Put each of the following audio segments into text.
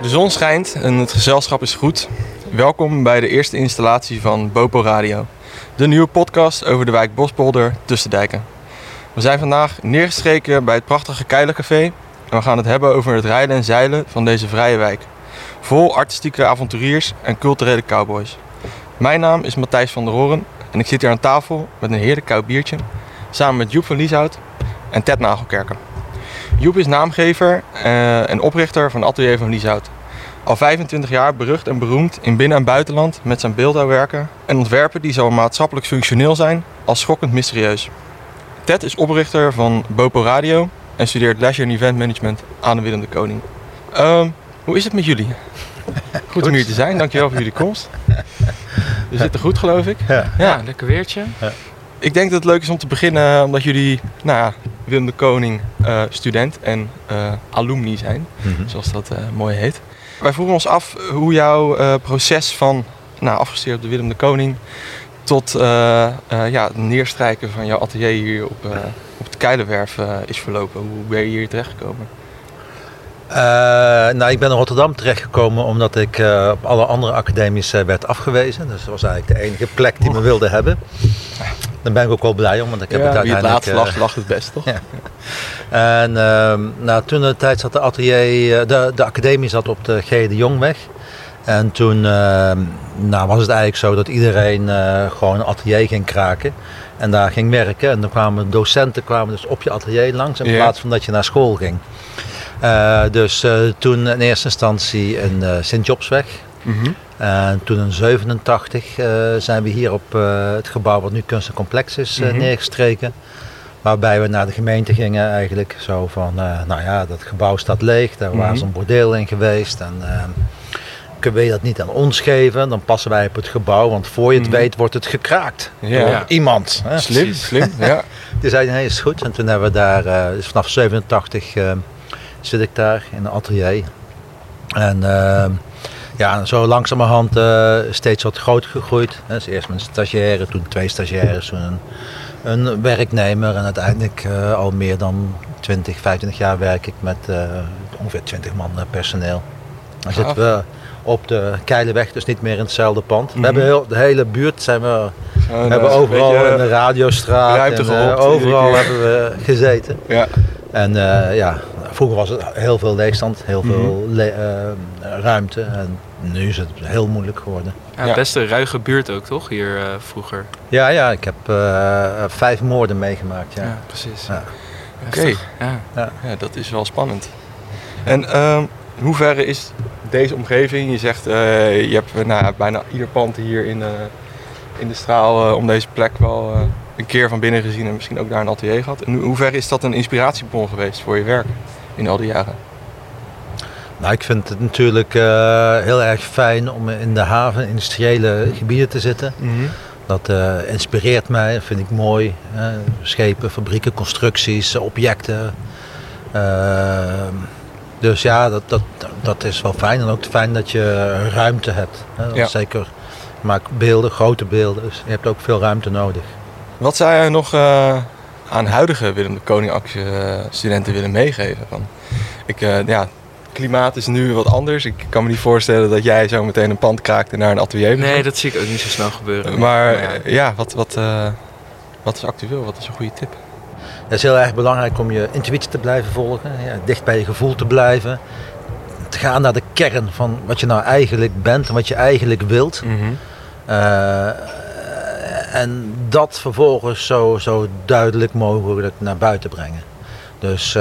De zon schijnt en het gezelschap is goed. Welkom bij de eerste installatie van Bopo Radio, de nieuwe podcast over de wijk Bospolder-Tussendijken. We zijn vandaag neergestreken bij het prachtige Keilercafé en we gaan het hebben over het rijden en zeilen van deze vrije wijk. Vol artistieke avonturiers en culturele cowboys. Mijn naam is Matthijs van der Horen en ik zit hier aan tafel met een heerlijk koud biertje samen met Joep van Lieshout en Ted Nagelkerken. Joep is naamgever en oprichter van Atelier van Lieshout. Al 25 jaar berucht en beroemd in binnen- en buitenland met zijn beeldhouwwerken en ontwerpen die zowel maatschappelijk functioneel zijn als schokkend mysterieus. Ted is oprichter van Bopo Radio en studeert Leisure en Event Management aan de Willem de Kooning. Hoe is het met jullie? Goed om hier te zijn, dankjewel voor jullie komst. We zitten goed, geloof ik. Ja, lekker weertje. Ja. Ik denk dat het leuk is om te beginnen omdat jullie, Willem de Kooning, student en alumni zijn, zoals dat mooi heet. Wij vroegen ons af hoe jouw proces van afgestudeerd op de Willem de Kooning tot het neerstrijken van jouw atelier hier op de Keilenwerf is verlopen. Hoe ben je hier terechtgekomen? Ik ben in Rotterdam terechtgekomen omdat ik op alle andere academies werd afgewezen. Dus dat was eigenlijk de enige plek die me wilde hebben. Daar ben ik ook wel blij om, want ik heb het uiteindelijk... Wie het laatst lacht het best, toch? Ja. En toen de tijd zat de atelier... De academie zat op de G. de Jongweg. En toen was het eigenlijk zo dat iedereen gewoon een atelier ging kraken. En daar ging werken. En dan kwamen docenten dus op je atelier langs in plaats van dat je naar school ging. Toen in eerste instantie in Sint-Jobsweg. Mm-hmm. En toen in 1987 zijn we hier op het gebouw wat nu Kunst en Complex is neergestreken. Waarbij we naar de gemeente gingen eigenlijk. Zo van, dat gebouw staat leeg. Daar was een bordeel in geweest. En kun je dat niet aan ons geven? Dan passen wij op het gebouw. Want voor je het weet wordt het gekraakt door iemand. Hè? Slim. Ja. Toen zei hij, nee, is goed. En toen hebben we daar, dus vanaf 1987 zit ik daar in een atelier. En... zo langzamerhand steeds wat groter gegroeid. Dus eerst met een stagiaire, toen 2 stagiaires, toen een werknemer. En uiteindelijk al meer dan 20, 25 jaar werk ik met ongeveer 20 man personeel. Dan zitten we op de Keilenweg, dus niet meer in hetzelfde pand. We hebben de hele buurt, hebben overal in de radiostraat, overal hebben we gezeten. Ja. En vroeger was het heel veel leegstand, heel veel ruimte en nu is het heel moeilijk geworden. Ja, best een ruige buurt ook toch, hier vroeger? Ja, ik heb 5 moorden meegemaakt. Ja, precies. Ja. Oké. Ja, dat is wel spannend. En hoe ver is deze omgeving? Je zegt, je hebt bijna ieder pand hier in de straal om deze plek wel... een keer van binnen gezien en misschien ook daar een atelier gehad. En hoe ver is dat een inspiratiebron geweest voor je werk in al die jaren? Nou, ik vind het natuurlijk heel erg fijn om in de haven, industriële gebieden te zitten. Mm-hmm. Dat inspireert mij, dat vind ik mooi. Schepen, fabrieken, constructies, objecten. Dat is wel fijn. En ook fijn dat je ruimte hebt. Zeker, ik maak beelden, grote beelden. Dus je hebt ook veel ruimte nodig. Wat zou jij nog aan huidige Willem de Kooning-actie studenten willen meegeven? Klimaat is nu wat anders. Ik kan me niet voorstellen dat jij zo meteen een pand kraakt en naar een atelier begint. Nee, dat zie ik ook niet zo snel gebeuren. Wat is actueel? Wat is een goede tip? Het is heel erg belangrijk om je intuïtie te blijven volgen. Ja, dicht bij je gevoel te blijven. Te gaan naar de kern van wat je nou eigenlijk bent en wat je eigenlijk wilt. Mm-hmm. En dat vervolgens zo duidelijk mogelijk naar buiten brengen. Dus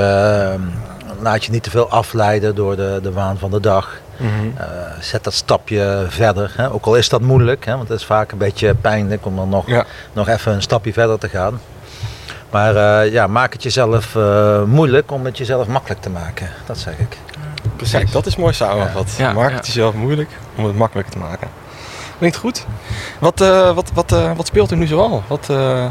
laat je niet te veel afleiden door de waan van de dag. Mm-hmm. Zet dat stapje verder. Hè? Ook al is dat moeilijk, hè? Want het is vaak een beetje pijnlijk om dan nog even een stapje verder te gaan. Maar maak het jezelf moeilijk om het jezelf makkelijk te maken. Dat zeg ik. Precies. Kijk, dat is mooi samengevat. Ja. Maak het jezelf moeilijk om het makkelijk te maken. Klinkt goed. Wat speelt er nu zoal?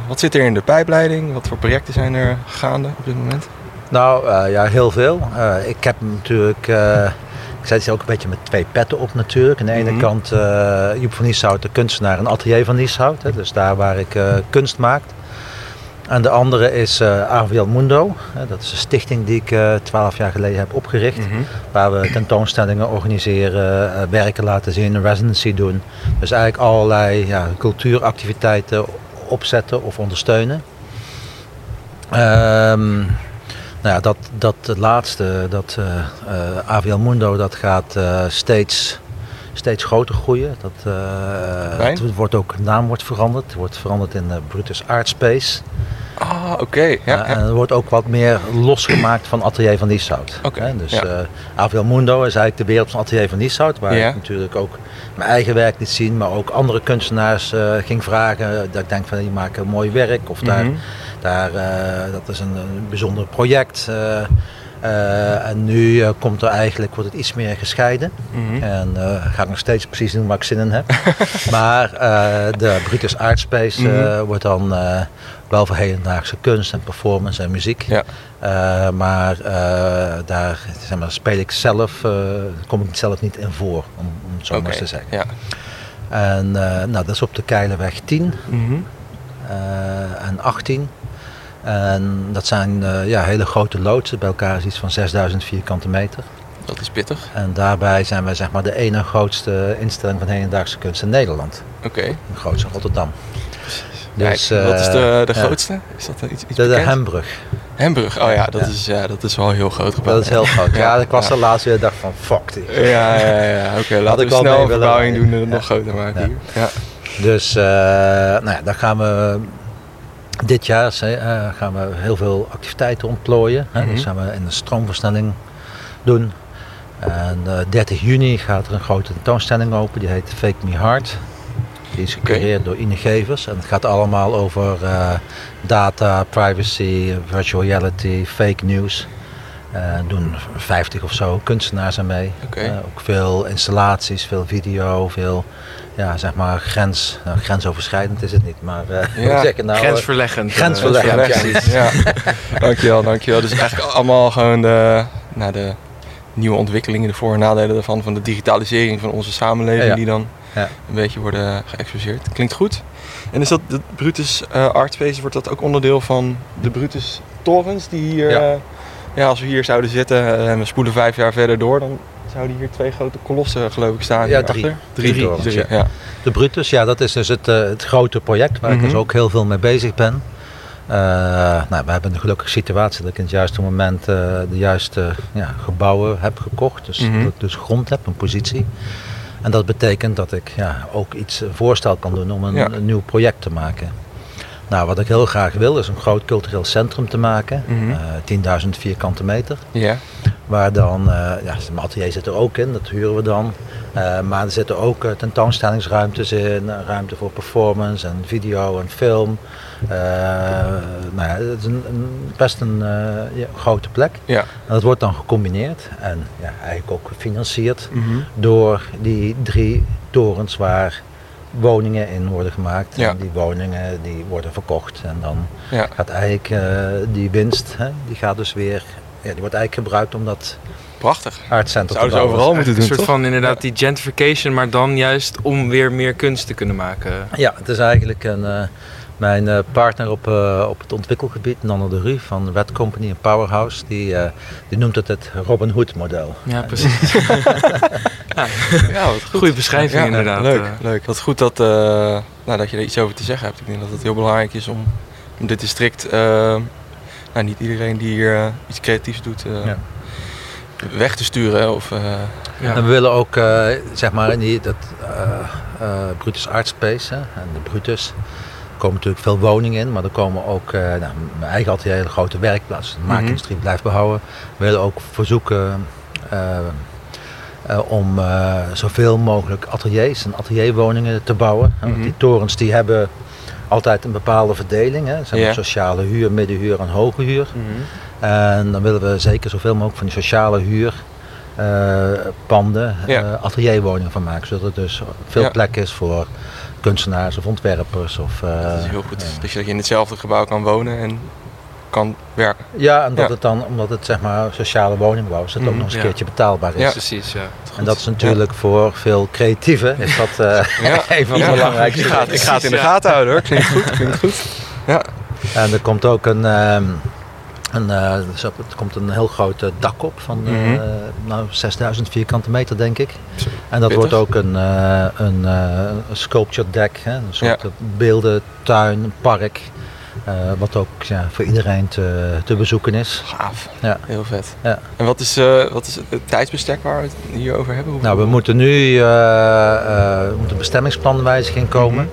Wat zit er in de pijpleiding? Wat voor projecten zijn er gaande op dit moment? Nou, heel veel. Ik heb natuurlijk... ik zei het ook een beetje met 2 petten op natuurlijk. Aan de ene kant Joep van Lieshout, de kunstenaar, en Atelier van Lieshout. Hè, dus daar waar ik kunst maak. En de andere is AVL Mundo. Dat is een stichting die ik 12 jaar geleden heb opgericht. Mm-hmm. Waar we tentoonstellingen organiseren, werken laten zien, residency doen. Dus eigenlijk allerlei cultuuractiviteiten opzetten of ondersteunen. Dat laatste, AVL Mundo, dat gaat steeds groter groeien. Het wordt ook, de naam wordt veranderd. Het wordt veranderd in Brutus Art Space. Ah, oké. Okay. Ja, en er wordt ook wat meer losgemaakt van Atelier van Lieshout. Okay. AVL Mundo is eigenlijk de wereld van Atelier van Lieshout, waar ik natuurlijk ook mijn eigen werk liet zien, maar ook andere kunstenaars ging vragen. Dat ik denk van, die maken mooi werk, of dat is een bijzonder project. En nu wordt het iets meer gescheiden. Mm-hmm. En ga ik nog steeds precies doen waar ik zin in heb. Maar de Brutus Art Space wordt dan wel voor hedendaagse kunst en performance en muziek. Ja. Daar speel ik zelf, kom ik zelf niet in voor, om het zo maar eens te zeggen. Ja. En dat is op de Keilenweg 10 en 18. En dat zijn hele grote loodsen, bij elkaar is iets van 6000 vierkante meter. Dat is pittig. En daarbij zijn wij de ene grootste instelling van hedendaagse kunst in Nederland. Oké. Okay. De grootste in Rotterdam. Dus, wat is de grootste? Is dat iets de Hembrug. Hembrug, dat is wel heel groot gebouw. Dat is heel groot. Ik was er laatst weer en dacht van fuck dit. Oké, laten we snel een verbouwing doen en het nog groter maken hier. Ja. Dus daar gaan we... Dit jaar gaan we heel veel activiteiten ontplooien. Mm-hmm. Dat gaan we in de stroomversnelling doen. En 30 juni gaat er een grote tentoonstelling open. Die heet Fake Me Heart. Die is gecreëerd door Ine Gevers. En het gaat allemaal over data, privacy, virtual reality, fake news. Doen 50 of zo kunstenaars aan mee. Ook veel installaties, veel video, veel... grensoverschrijdend is het niet, maar grensverleggend. Grensverleggend, ja. Dankjewel. Dus eigenlijk allemaal gewoon de nieuwe ontwikkelingen, de voor- en nadelen daarvan, van de digitalisering van onze samenleving, die dan een beetje worden geëxposeerd. Klinkt goed. En is dat de Brutus Art Space, wordt dat ook onderdeel van de Brutus Torens, die hier, als we hier zouden zitten en we spoelen 5 jaar verder door, dan... Zouden hier 2 grote kolossen, geloof ik, staan? Ja, 3. Drie. De Brutus, dat is dus het grote project waar ik dus ook heel veel mee bezig ben. We hebben een gelukkige situatie dat ik in het juiste moment de juiste gebouwen heb gekocht. Dus dat ik dus grond heb, een positie. En dat betekent dat ik ook iets voorstel kan doen om een nieuw project te maken. Nou, wat ik heel graag wil is een groot cultureel centrum te maken, 10.000 vierkante meter. Yeah. Waar dan, mijn atelier zit er ook in, dat huren we dan. Maar er zitten ook tentoonstellingsruimtes in, ruimte voor performance en video en film. Het is best een grote plek. Yeah. En dat wordt dan gecombineerd en eigenlijk ook gefinancierd door die 3 torens waar... woningen in worden gemaakt. Ja. En die woningen die worden verkocht. En dan gaat eigenlijk die winst, die gaat dus weer... Ja, die wordt eigenlijk gebruikt om dat... Prachtig. Artcentrum zouden ze overal moeten doen, een soort van inderdaad die gentrification, maar dan juist om weer meer kunst te kunnen maken. Ja, het is eigenlijk mijn partner op het ontwikkelgebied, Nanner de Rue van Wet Company en Powerhouse, die noemt het Robin Hood model. Ja, precies. Wat goed. Goeie beschrijving inderdaad. Leuk. Wat goed dat je er iets over te zeggen hebt. Ik denk dat het heel belangrijk is om dit district, niet iedereen die hier iets creatiefs doet, weg te sturen. En we willen ook, Brutus Art Space en de Brutus. Er komen natuurlijk veel woningen in, maar er komen ook mijn eigen atelier, een hele grote werkplaats. De maakindustrie blijft behouden. We willen ook verzoeken om zoveel mogelijk ateliers en atelierwoningen te bouwen. Want die torens die hebben altijd een bepaalde verdeling. Hè. Ze hebben sociale huur, middenhuur en hoge huur. En dan willen we zeker zoveel mogelijk van die sociale huur panden, atelierwoningen van maken. Zodat er dus veel plek is voor kunstenaars of ontwerpers. Dat is heel goed. Dus dat je in hetzelfde gebouw kan wonen en kan werken. Ja, en dat het dan, omdat het sociale woningbouw is, dat het ook nog eens een keertje betaalbaar is. Ja, precies. Ja. En dat is natuurlijk voor veel creatieven is dat een van de belangrijkste. Ik ga het in de gaten houden hoor. Klinkt goed. Ja. En er komt ook een heel groot dak op van 6000 vierkante meter, denk ik. En dat wordt ook een sculpture deck, hè? Een soort beelden, tuin, park. Wat ook voor iedereen te bezoeken is. Gaaf, ja. Heel vet. Ja. En wat is het tijdsbestek waar we het hier over hebben? Hoe... Nou, we moeten nu moet een bestemmingsplanwijziging komen.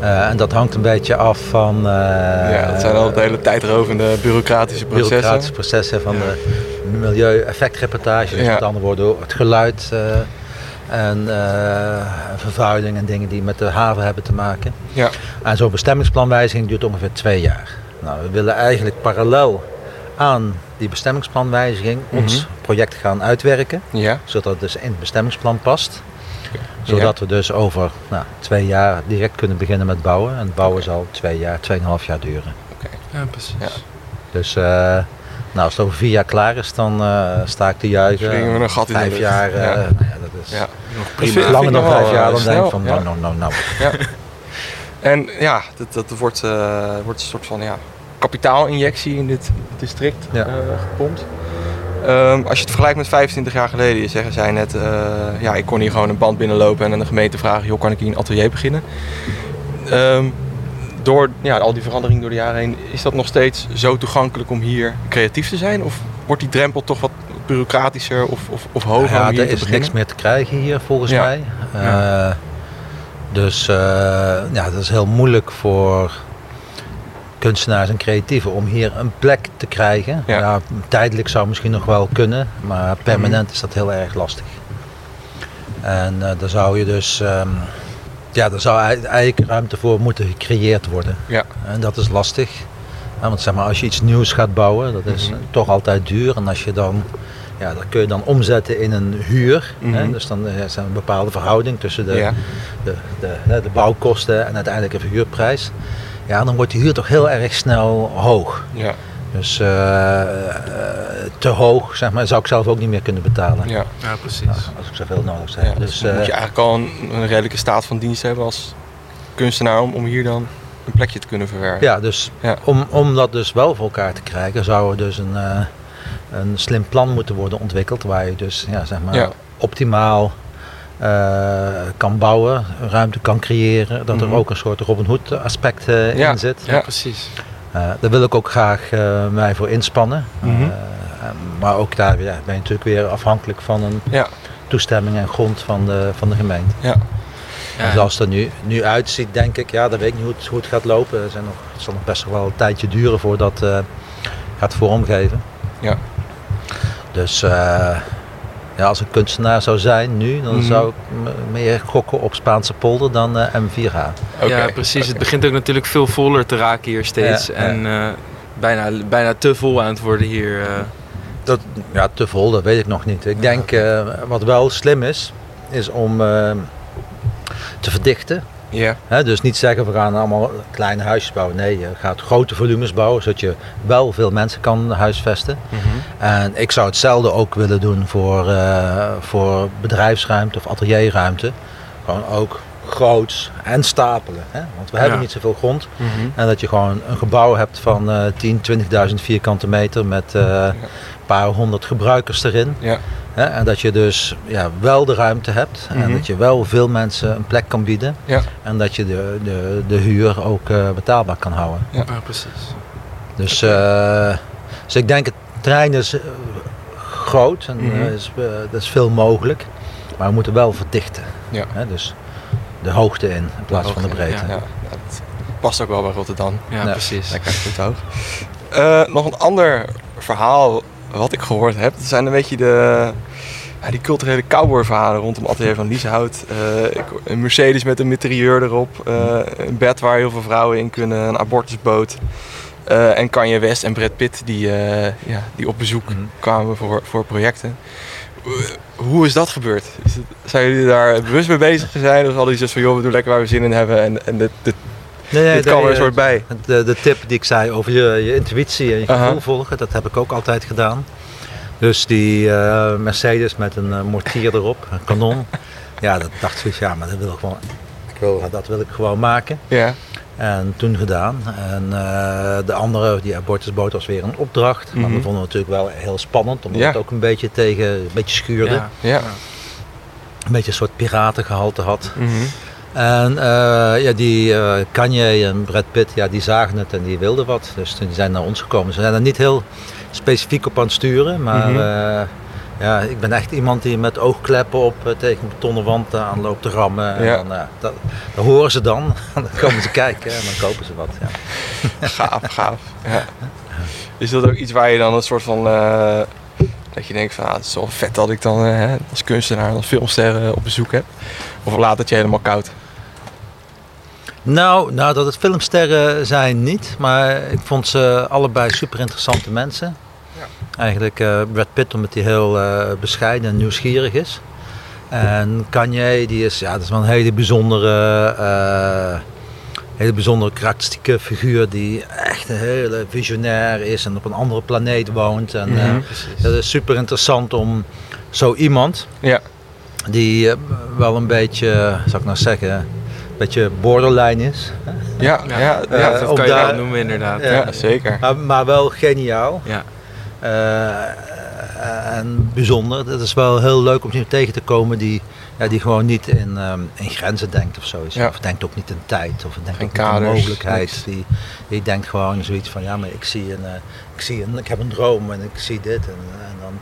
En dat hangt een beetje af van... dat zijn al de hele tijdrovende bureaucratische processen. Bureaucratische processen van de milieueffectreportage. Dus met andere woorden het geluid en vervuiling en dingen die met de haven hebben te maken. Ja. En zo'n bestemmingsplanwijziging duurt ongeveer 2 jaar. Nou, we willen eigenlijk parallel aan die bestemmingsplanwijziging ons project gaan uitwerken. Ja. Zodat het dus in het bestemmingsplan past. Zodat we dus over 2 jaar direct kunnen beginnen met bouwen. En het bouwen zal 2,5 jaar duren. Okay. Ja, precies. Ja. Dus als het over 4 jaar klaar is, dan sta ik te juichen. Dus we een gat in 5 jaar. Dat is nog prima. Langer dan 5 jaar, dan denk ik van nou. Ja. En dat wordt een soort van kapitaalinjectie in dit district gepompt. Als je het vergelijkt met 25 jaar geleden, zeggen zij net, ik kon hier gewoon een band binnenlopen en aan de gemeente vragen, joh, kan ik hier een atelier beginnen? Door al die verandering door de jaren heen, is dat nog steeds zo toegankelijk om hier creatief te zijn? Of wordt die drempel toch wat bureaucratischer of hoger om hier te beginnen? Er is niks meer te krijgen hier, volgens mij. Dat is heel moeilijk voor... kunstenaars en creatieven om hier een plek te krijgen. Ja. Ja, tijdelijk zou misschien nog wel kunnen, maar permanent is dat heel erg lastig. En daar zou je dus, daar zou eigenlijk ruimte voor moeten gecreëerd worden. Ja. En dat is lastig, want zeg maar als je iets nieuws gaat bouwen, dat is toch altijd duur. En als je dan, dat kun je dan omzetten in een huur. Hè? Dus dan is er een bepaalde verhouding tussen de bouwkosten en uiteindelijk een verhuurprijs. Ja, dan wordt die huur toch heel erg snel hoog. Ja. Dus te hoog, zeg maar, zou ik zelf ook niet meer kunnen betalen. Ja, ja precies. Nou, als ik zoveel nodig zou hebben. Dus moet je eigenlijk al een redelijke staat van dienst hebben als kunstenaar om hier dan een plekje te kunnen verwerken. Ja, dus om dat dus wel voor elkaar te krijgen, zou er dus een slim plan moeten worden ontwikkeld waar je dus optimaal... kan bouwen, ruimte kan creëren, dat er ook een soort Robin Hood aspect in zit. Ja, precies. Daar wil ik ook graag mij voor inspannen. Maar ook daar ben je natuurlijk weer afhankelijk van een toestemming en grond van de gemeente. Ja. Ja. Dus als het er nu uitziet, denk ik, dan weet ik niet hoe het gaat lopen. Het zal nog best wel een tijdje duren voordat het gaat vormgeven. Ja. Dus... als ik kunstenaar zou zijn nu, dan zou ik meer gokken op Spaanse Polder dan M4H. Okay. Ja, precies. Okay. Het begint ook natuurlijk veel voller te raken hier steeds. Ja, en bijna te vol aan het worden hier. Te vol, dat weet ik nog niet. Ik denk, wat wel slim is om te verdichten. Yeah. He, dus niet zeggen, we gaan allemaal kleine huisjes bouwen. Nee, je gaat grote volumes bouwen, zodat je wel veel mensen kan huisvesten. En ik zou hetzelfde ook willen doen voor bedrijfsruimte of atelierruimte. Gewoon ook groots en stapelen. He? Want we hebben niet zoveel grond. En dat je gewoon een gebouw hebt van 10.000, 20.000 vierkante meter met een paar honderd gebruikers erin. Ja. Ja, en dat je dus wel de ruimte hebt en dat je wel veel mensen een plek kan bieden. Ja. En dat je de huur ook betaalbaar kan houden. Ja, precies. Dus, dus ik denk, het terrein is groot en dat is veel mogelijk. Maar we moeten wel verdichten. Ja. Dus de hoogte in plaats van de breedte. Ja, dat past ook wel bij Rotterdam. Ja, precies. Lekker goed hoog. Nog een ander verhaal. Wat ik gehoord heb, dat zijn een beetje die culturele cowboyverhalen rondom Atelier van Lieshout. Een Mercedes met een mitrailleur erop, een bed waar heel veel vrouwen in kunnen, een abortusboot. En Kanye West en Brad Pitt die op bezoek kwamen voor projecten. Hoe is dat gebeurd? Zijn jullie daar bewust mee bezig zijn? Of hadden jullie zoiets van, joh, we doen lekker waar we zin in hebben en dit Nee, dit kan er een soort bij. De tip die ik zei over je intuïtie en je gevoel volgen, dat heb ik ook altijd gedaan. Dus die Mercedes met een mortier erop, een kanon. Dat dacht ik, maar dat wil ik gewoon maken. Ja. En toen gedaan. En de andere, die abortusboot, was weer een opdracht. Mm-hmm. Maar we vonden het natuurlijk wel heel spannend, omdat het ook een beetje schuurde. Ja. Ja. Een beetje een soort piratengehalte had. Mm-hmm. En die Kanye en Brad Pitt, die zagen het en die wilden wat. Dus die zijn naar ons gekomen. Ze zijn er niet heel specifiek op aan het sturen, maar... Mm-hmm. Ik ben echt iemand die met oogkleppen op tegen een betonnen wand aan loopt te rammen. Ja. En, dat horen ze dan. Dan komen ze kijken en dan kopen ze wat. Ja. Gaaf. Ja. Is dat ook iets waar je dan een soort van... dat je denkt van, het is wel vet dat ik dan als kunstenaar en als filmster op bezoek heb? Of laat het je helemaal koud? Nou, dat het filmsterren zijn niet. Maar ik vond ze allebei super interessante mensen. Eigenlijk Brad Pitt, omdat hij heel bescheiden en nieuwsgierig is. En Kanye, die is, dat is wel een hele bijzondere karakteristieke figuur die echt een hele visionair is en op een andere planeet woont. En dat is super interessant om zo iemand die wel een beetje, een beetje borderline is. Ja, dat kan je wel noemen inderdaad. Ja, zeker. Maar wel geniaal. Ja. En bijzonder. Het is wel heel leuk om iemand tegen te komen die gewoon niet in grenzen denkt of zoiets. Ja. Of denkt ook niet in tijd of denkt ook kaders, niet in mogelijkheid. Die denkt gewoon zoiets van maar ik heb een droom en ik zie dit en dan.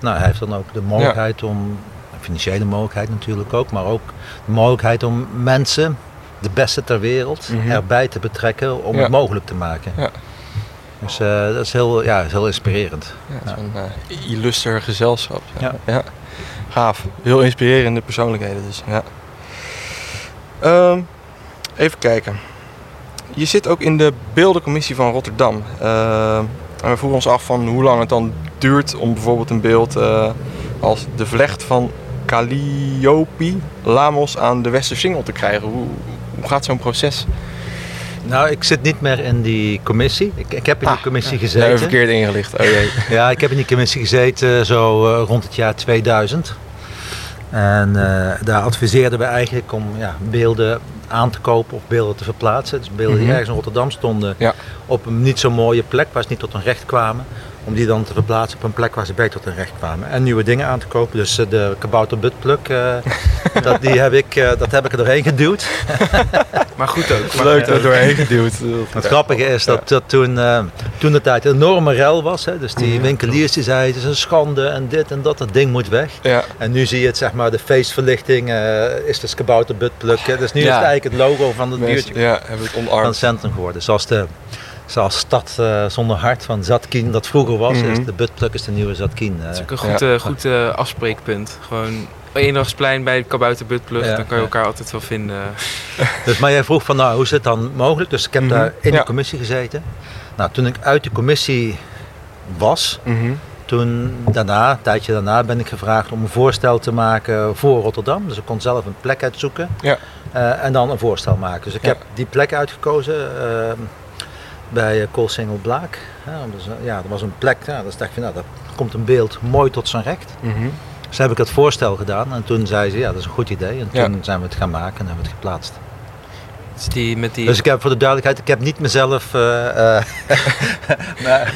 Nou, hij heeft dan ook de mogelijkheid om, financiële mogelijkheid natuurlijk ook, maar ook de mogelijkheid om mensen, de beste ter wereld, erbij te betrekken om het mogelijk te maken. Ja. Dus dat is heel inspirerend. Ja, het is een illuster gezelschap. Ja. Ja. Gaaf. Heel inspirerende persoonlijkheden dus. Ja. Even kijken. Je zit ook in de beeldencommissie van Rotterdam. En we vroegen ons af van hoe lang het dan duurt om bijvoorbeeld een beeld als de vlecht van Kaliopi Lamos aan de Westersingel te krijgen. Hoe gaat zo'n proces? Nou, ik zit niet meer in die commissie. Ik heb in die commissie gezeten. Nee, verkeerd ingelicht. Oh, jee. Ja, ik heb in die commissie gezeten zo rond het jaar 2000. En daar adviseerden we eigenlijk om beelden aan te kopen of beelden te verplaatsen. Dus beelden die ergens in Rotterdam stonden op een niet zo mooie plek waar ze niet tot hun recht kwamen. Om die dan te verplaatsen op een plek waar ze beter tot hun recht kwamen. En nieuwe dingen aan te kopen. Dus de kabouterbuttpluk, dat heb ik er doorheen geduwd. Maar goed ook. Maar leuk er doorheen geduwd. Het grappige is dat toen de tijd een enorme rel was. Hè, dus die winkeliers die zeiden, het is een schande en dit en dat ding moet weg. Ja. En nu zie je het, de feestverlichting is dus kabouterbuttpluk. Dus nu is het eigenlijk het logo van het buurtje. Ja, hebben het omarmd. Van het centrum geworden. Zoals Stad zonder hart van Zadkine, dat vroeger was. Mm-hmm. De buttpluk is de nieuwe Zadkine. Dat is ook een goed afspreekpunt. Gewoon Eendrachtsplein bij de kabouterbuttpluk, dan kan je elkaar altijd wel vinden. Dus, maar jij vroeg van, hoe is het dan mogelijk? Dus ik heb daar in de commissie gezeten. Nou, toen ik uit de commissie was, een tijdje daarna, ben ik gevraagd om een voorstel te maken voor Rotterdam. Dus ik kon zelf een plek uitzoeken en dan een voorstel maken. Dus ik heb die plek uitgekozen. Bij Koolsingel Blaak. Dat was een plek, dus dacht ik, dat komt een beeld mooi tot zijn recht. Mm-hmm. Dus heb ik dat voorstel gedaan en toen zei ze, dat is een goed idee. En toen zijn we het gaan maken en hebben we het geplaatst. Dus, ik heb voor de duidelijkheid, ik heb niet mezelf...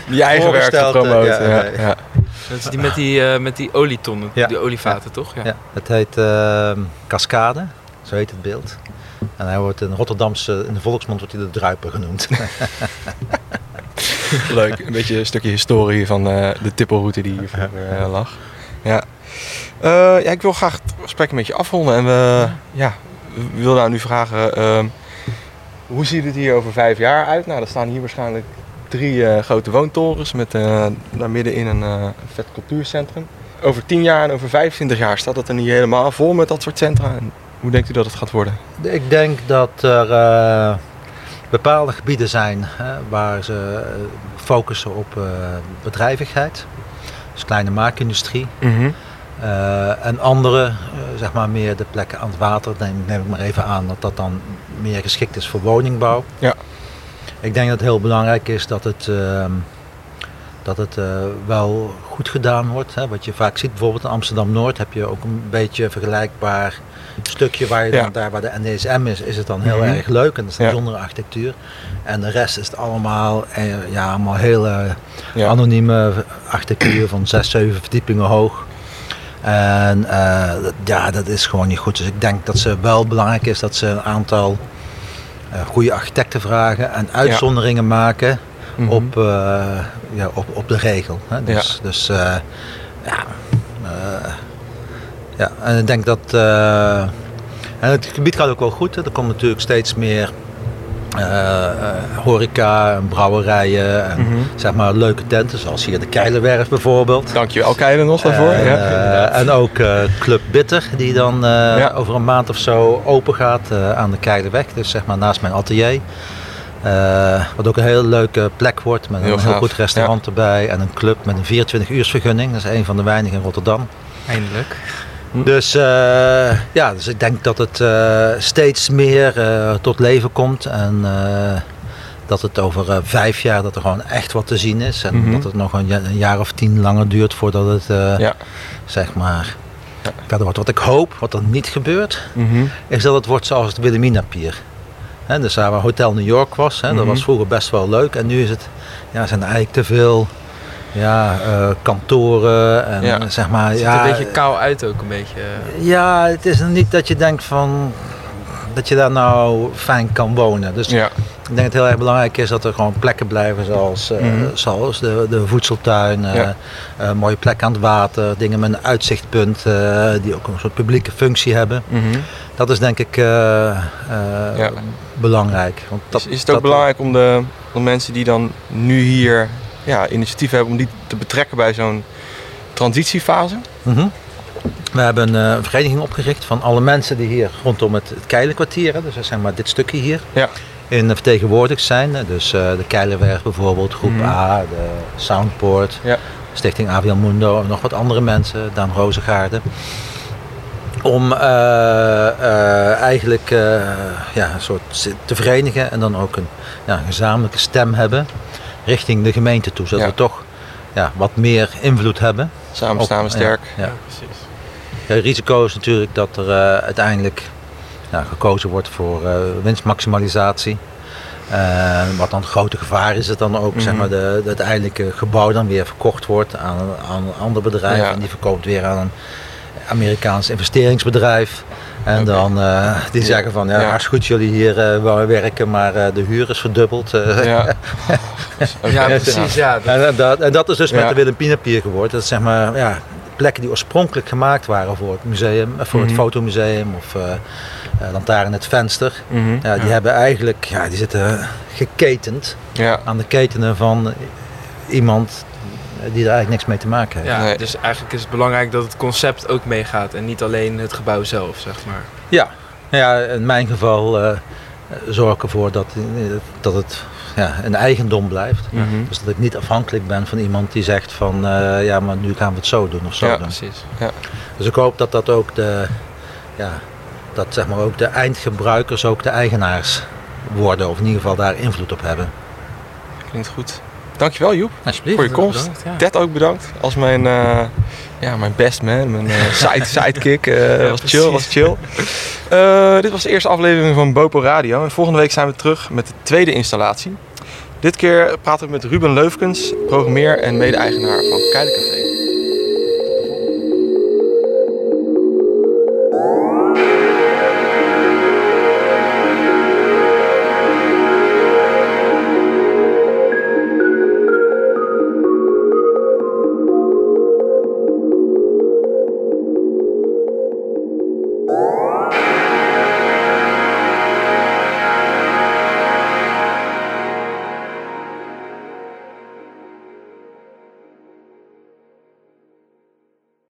die eigen werk gepromoot. Dat is die met die olieton, die olievaten, toch? Ja. Ja. Het heet Cascade, zo heet het beeld. En hij wordt in Rotterdamse, in de volksmond wordt hij de druiper genoemd. Leuk, een beetje een stukje historie van de tippelroute die hier vroeger lag. Ja. Ik wil graag het gesprek een beetje afronden. En we willen nou nu vragen, hoe ziet het hier over 5 jaar uit? Nou, er staan hier waarschijnlijk 3 grote woontorens met daar middenin een vet cultuurcentrum. Over 10 jaar en over 25 jaar staat het er niet helemaal vol met dat soort centra. Hoe denkt u dat het gaat worden? Ik denk dat er bepaalde gebieden zijn waar ze focussen op bedrijvigheid. Dus kleine maakindustrie. Mm-hmm. En andere, meer de plekken aan het water. Neem ik maar even aan dat dat dan meer geschikt is voor woningbouw. Ja. Ik denk dat het heel belangrijk is dat het... dat het wel goed gedaan wordt. Hè. Wat je vaak ziet, bijvoorbeeld in Amsterdam-Noord heb je ook een beetje vergelijkbaar stukje waar je dan, daar waar de NDSM is het dan heel erg leuk en dat is een bijzondere architectuur. En de rest is het allemaal, allemaal hele anonieme architectuur van 6, 7 verdiepingen hoog. En dat is gewoon niet goed. Dus ik denk dat het wel belangrijk is dat ze een aantal goede architecten vragen en uitzonderingen maken op de regel. Hè. Dus, en ik denk dat het gebied gaat ook wel goed. Hè. Er komt natuurlijk steeds meer horeca en brouwerijen en zeg maar leuke tenten, zoals hier de Keilenwerf bijvoorbeeld. Dankjewel Keilen nog daarvoor. En ook Club Bitter, die dan over een maand of zo open gaat aan de Keilenweg, dus zeg maar naast mijn atelier. Wat ook een hele leuke plek wordt, met een heel goed restaurant erbij en een club met een 24-uursvergunning. Dat is een van de weinigen in Rotterdam. Eindelijk. Dus, dus ik denk dat het steeds meer tot leven komt en dat het over 5 jaar dat er gewoon echt wat te zien is en dat het nog een jaar of 10 langer duurt voordat het zeg maar verder wordt. Wat ik hoop, wat er niet gebeurt, is dat het wordt zoals het Wilhelminapier. Dus daar waar Hotel New York was, hè, dat was vroeger best wel leuk en nu is het, zijn er eigenlijk te veel... kantoren en zeg maar... Het ziet er een beetje kaal uit ook een beetje. Ja, het is niet dat je denkt van... dat je daar nou fijn kan wonen. Dus ik denk dat het heel erg belangrijk is dat er gewoon plekken blijven zoals, zoals de voedseltuin, een mooie plek aan het water, dingen met een uitzichtpunt die ook een soort publieke functie hebben. Dat is denk ik belangrijk. Want dat, is het ook belangrijk om de mensen die dan nu hier... initiatief hebben om die te betrekken bij zo'n transitiefase. We hebben een vereniging opgericht van alle mensen die hier rondom het Keilenkwartier, dus zeg maar dit stukje hier, in vertegenwoordigd zijn. Dus de Keilerweg bijvoorbeeld, groep A, de Soundport, Stichting AVL Mundo en nog wat andere mensen, Daan Rozengaarden. Om eigenlijk een soort te verenigen en dan ook een gezamenlijke stem hebben. Richting de gemeente toe, zodat we toch wat meer invloed hebben. Samen staan we sterk. Ja, precies. Het risico is natuurlijk dat er uiteindelijk gekozen wordt voor winstmaximalisatie. Wat dan het grote gevaar is, dat dan ook zeg maar het uiteindelijke gebouw dan weer verkocht wordt aan een ander bedrijf. Ja. En die verkoopt weer aan een Amerikaans investeringsbedrijf. En dan die zeggen van, hartstikke goed jullie hier werken, maar de huur is verdubbeld. Ja, precies. Ja. En dat is dus met de Wilhelminapier geworden. Dat is zeg maar plekken die oorspronkelijk gemaakt waren voor het museum, voor het fotomuseum of lantaarn in het venster. Die hebben eigenlijk, die zitten geketend aan de ketenen van iemand die er eigenlijk niks mee te maken heeft. Ja, dus eigenlijk is het belangrijk dat het concept ook meegaat en niet alleen het gebouw zelf, zeg maar. Ja, in mijn geval zorg ik ervoor dat het een eigendom blijft. Dus dat ik niet afhankelijk ben van iemand die zegt van maar nu gaan we het zo doen of zo doen. Precies. Ja. Dus ik hoop dat ook dat zeg maar ook de eindgebruikers ook de eigenaars worden of in ieder geval daar invloed op hebben. Klinkt goed. Dankjewel Joep voor je komst. Bedankt, Ted ook bedankt als mijn, mijn best man, mijn sidekick. Was chill. Dit was de eerste aflevering van Bopo Radio en volgende week zijn we terug met de tweede installatie. Dit keer praten we met Ruben Leufkens, programmeer en mede-eigenaar van Keilercafé.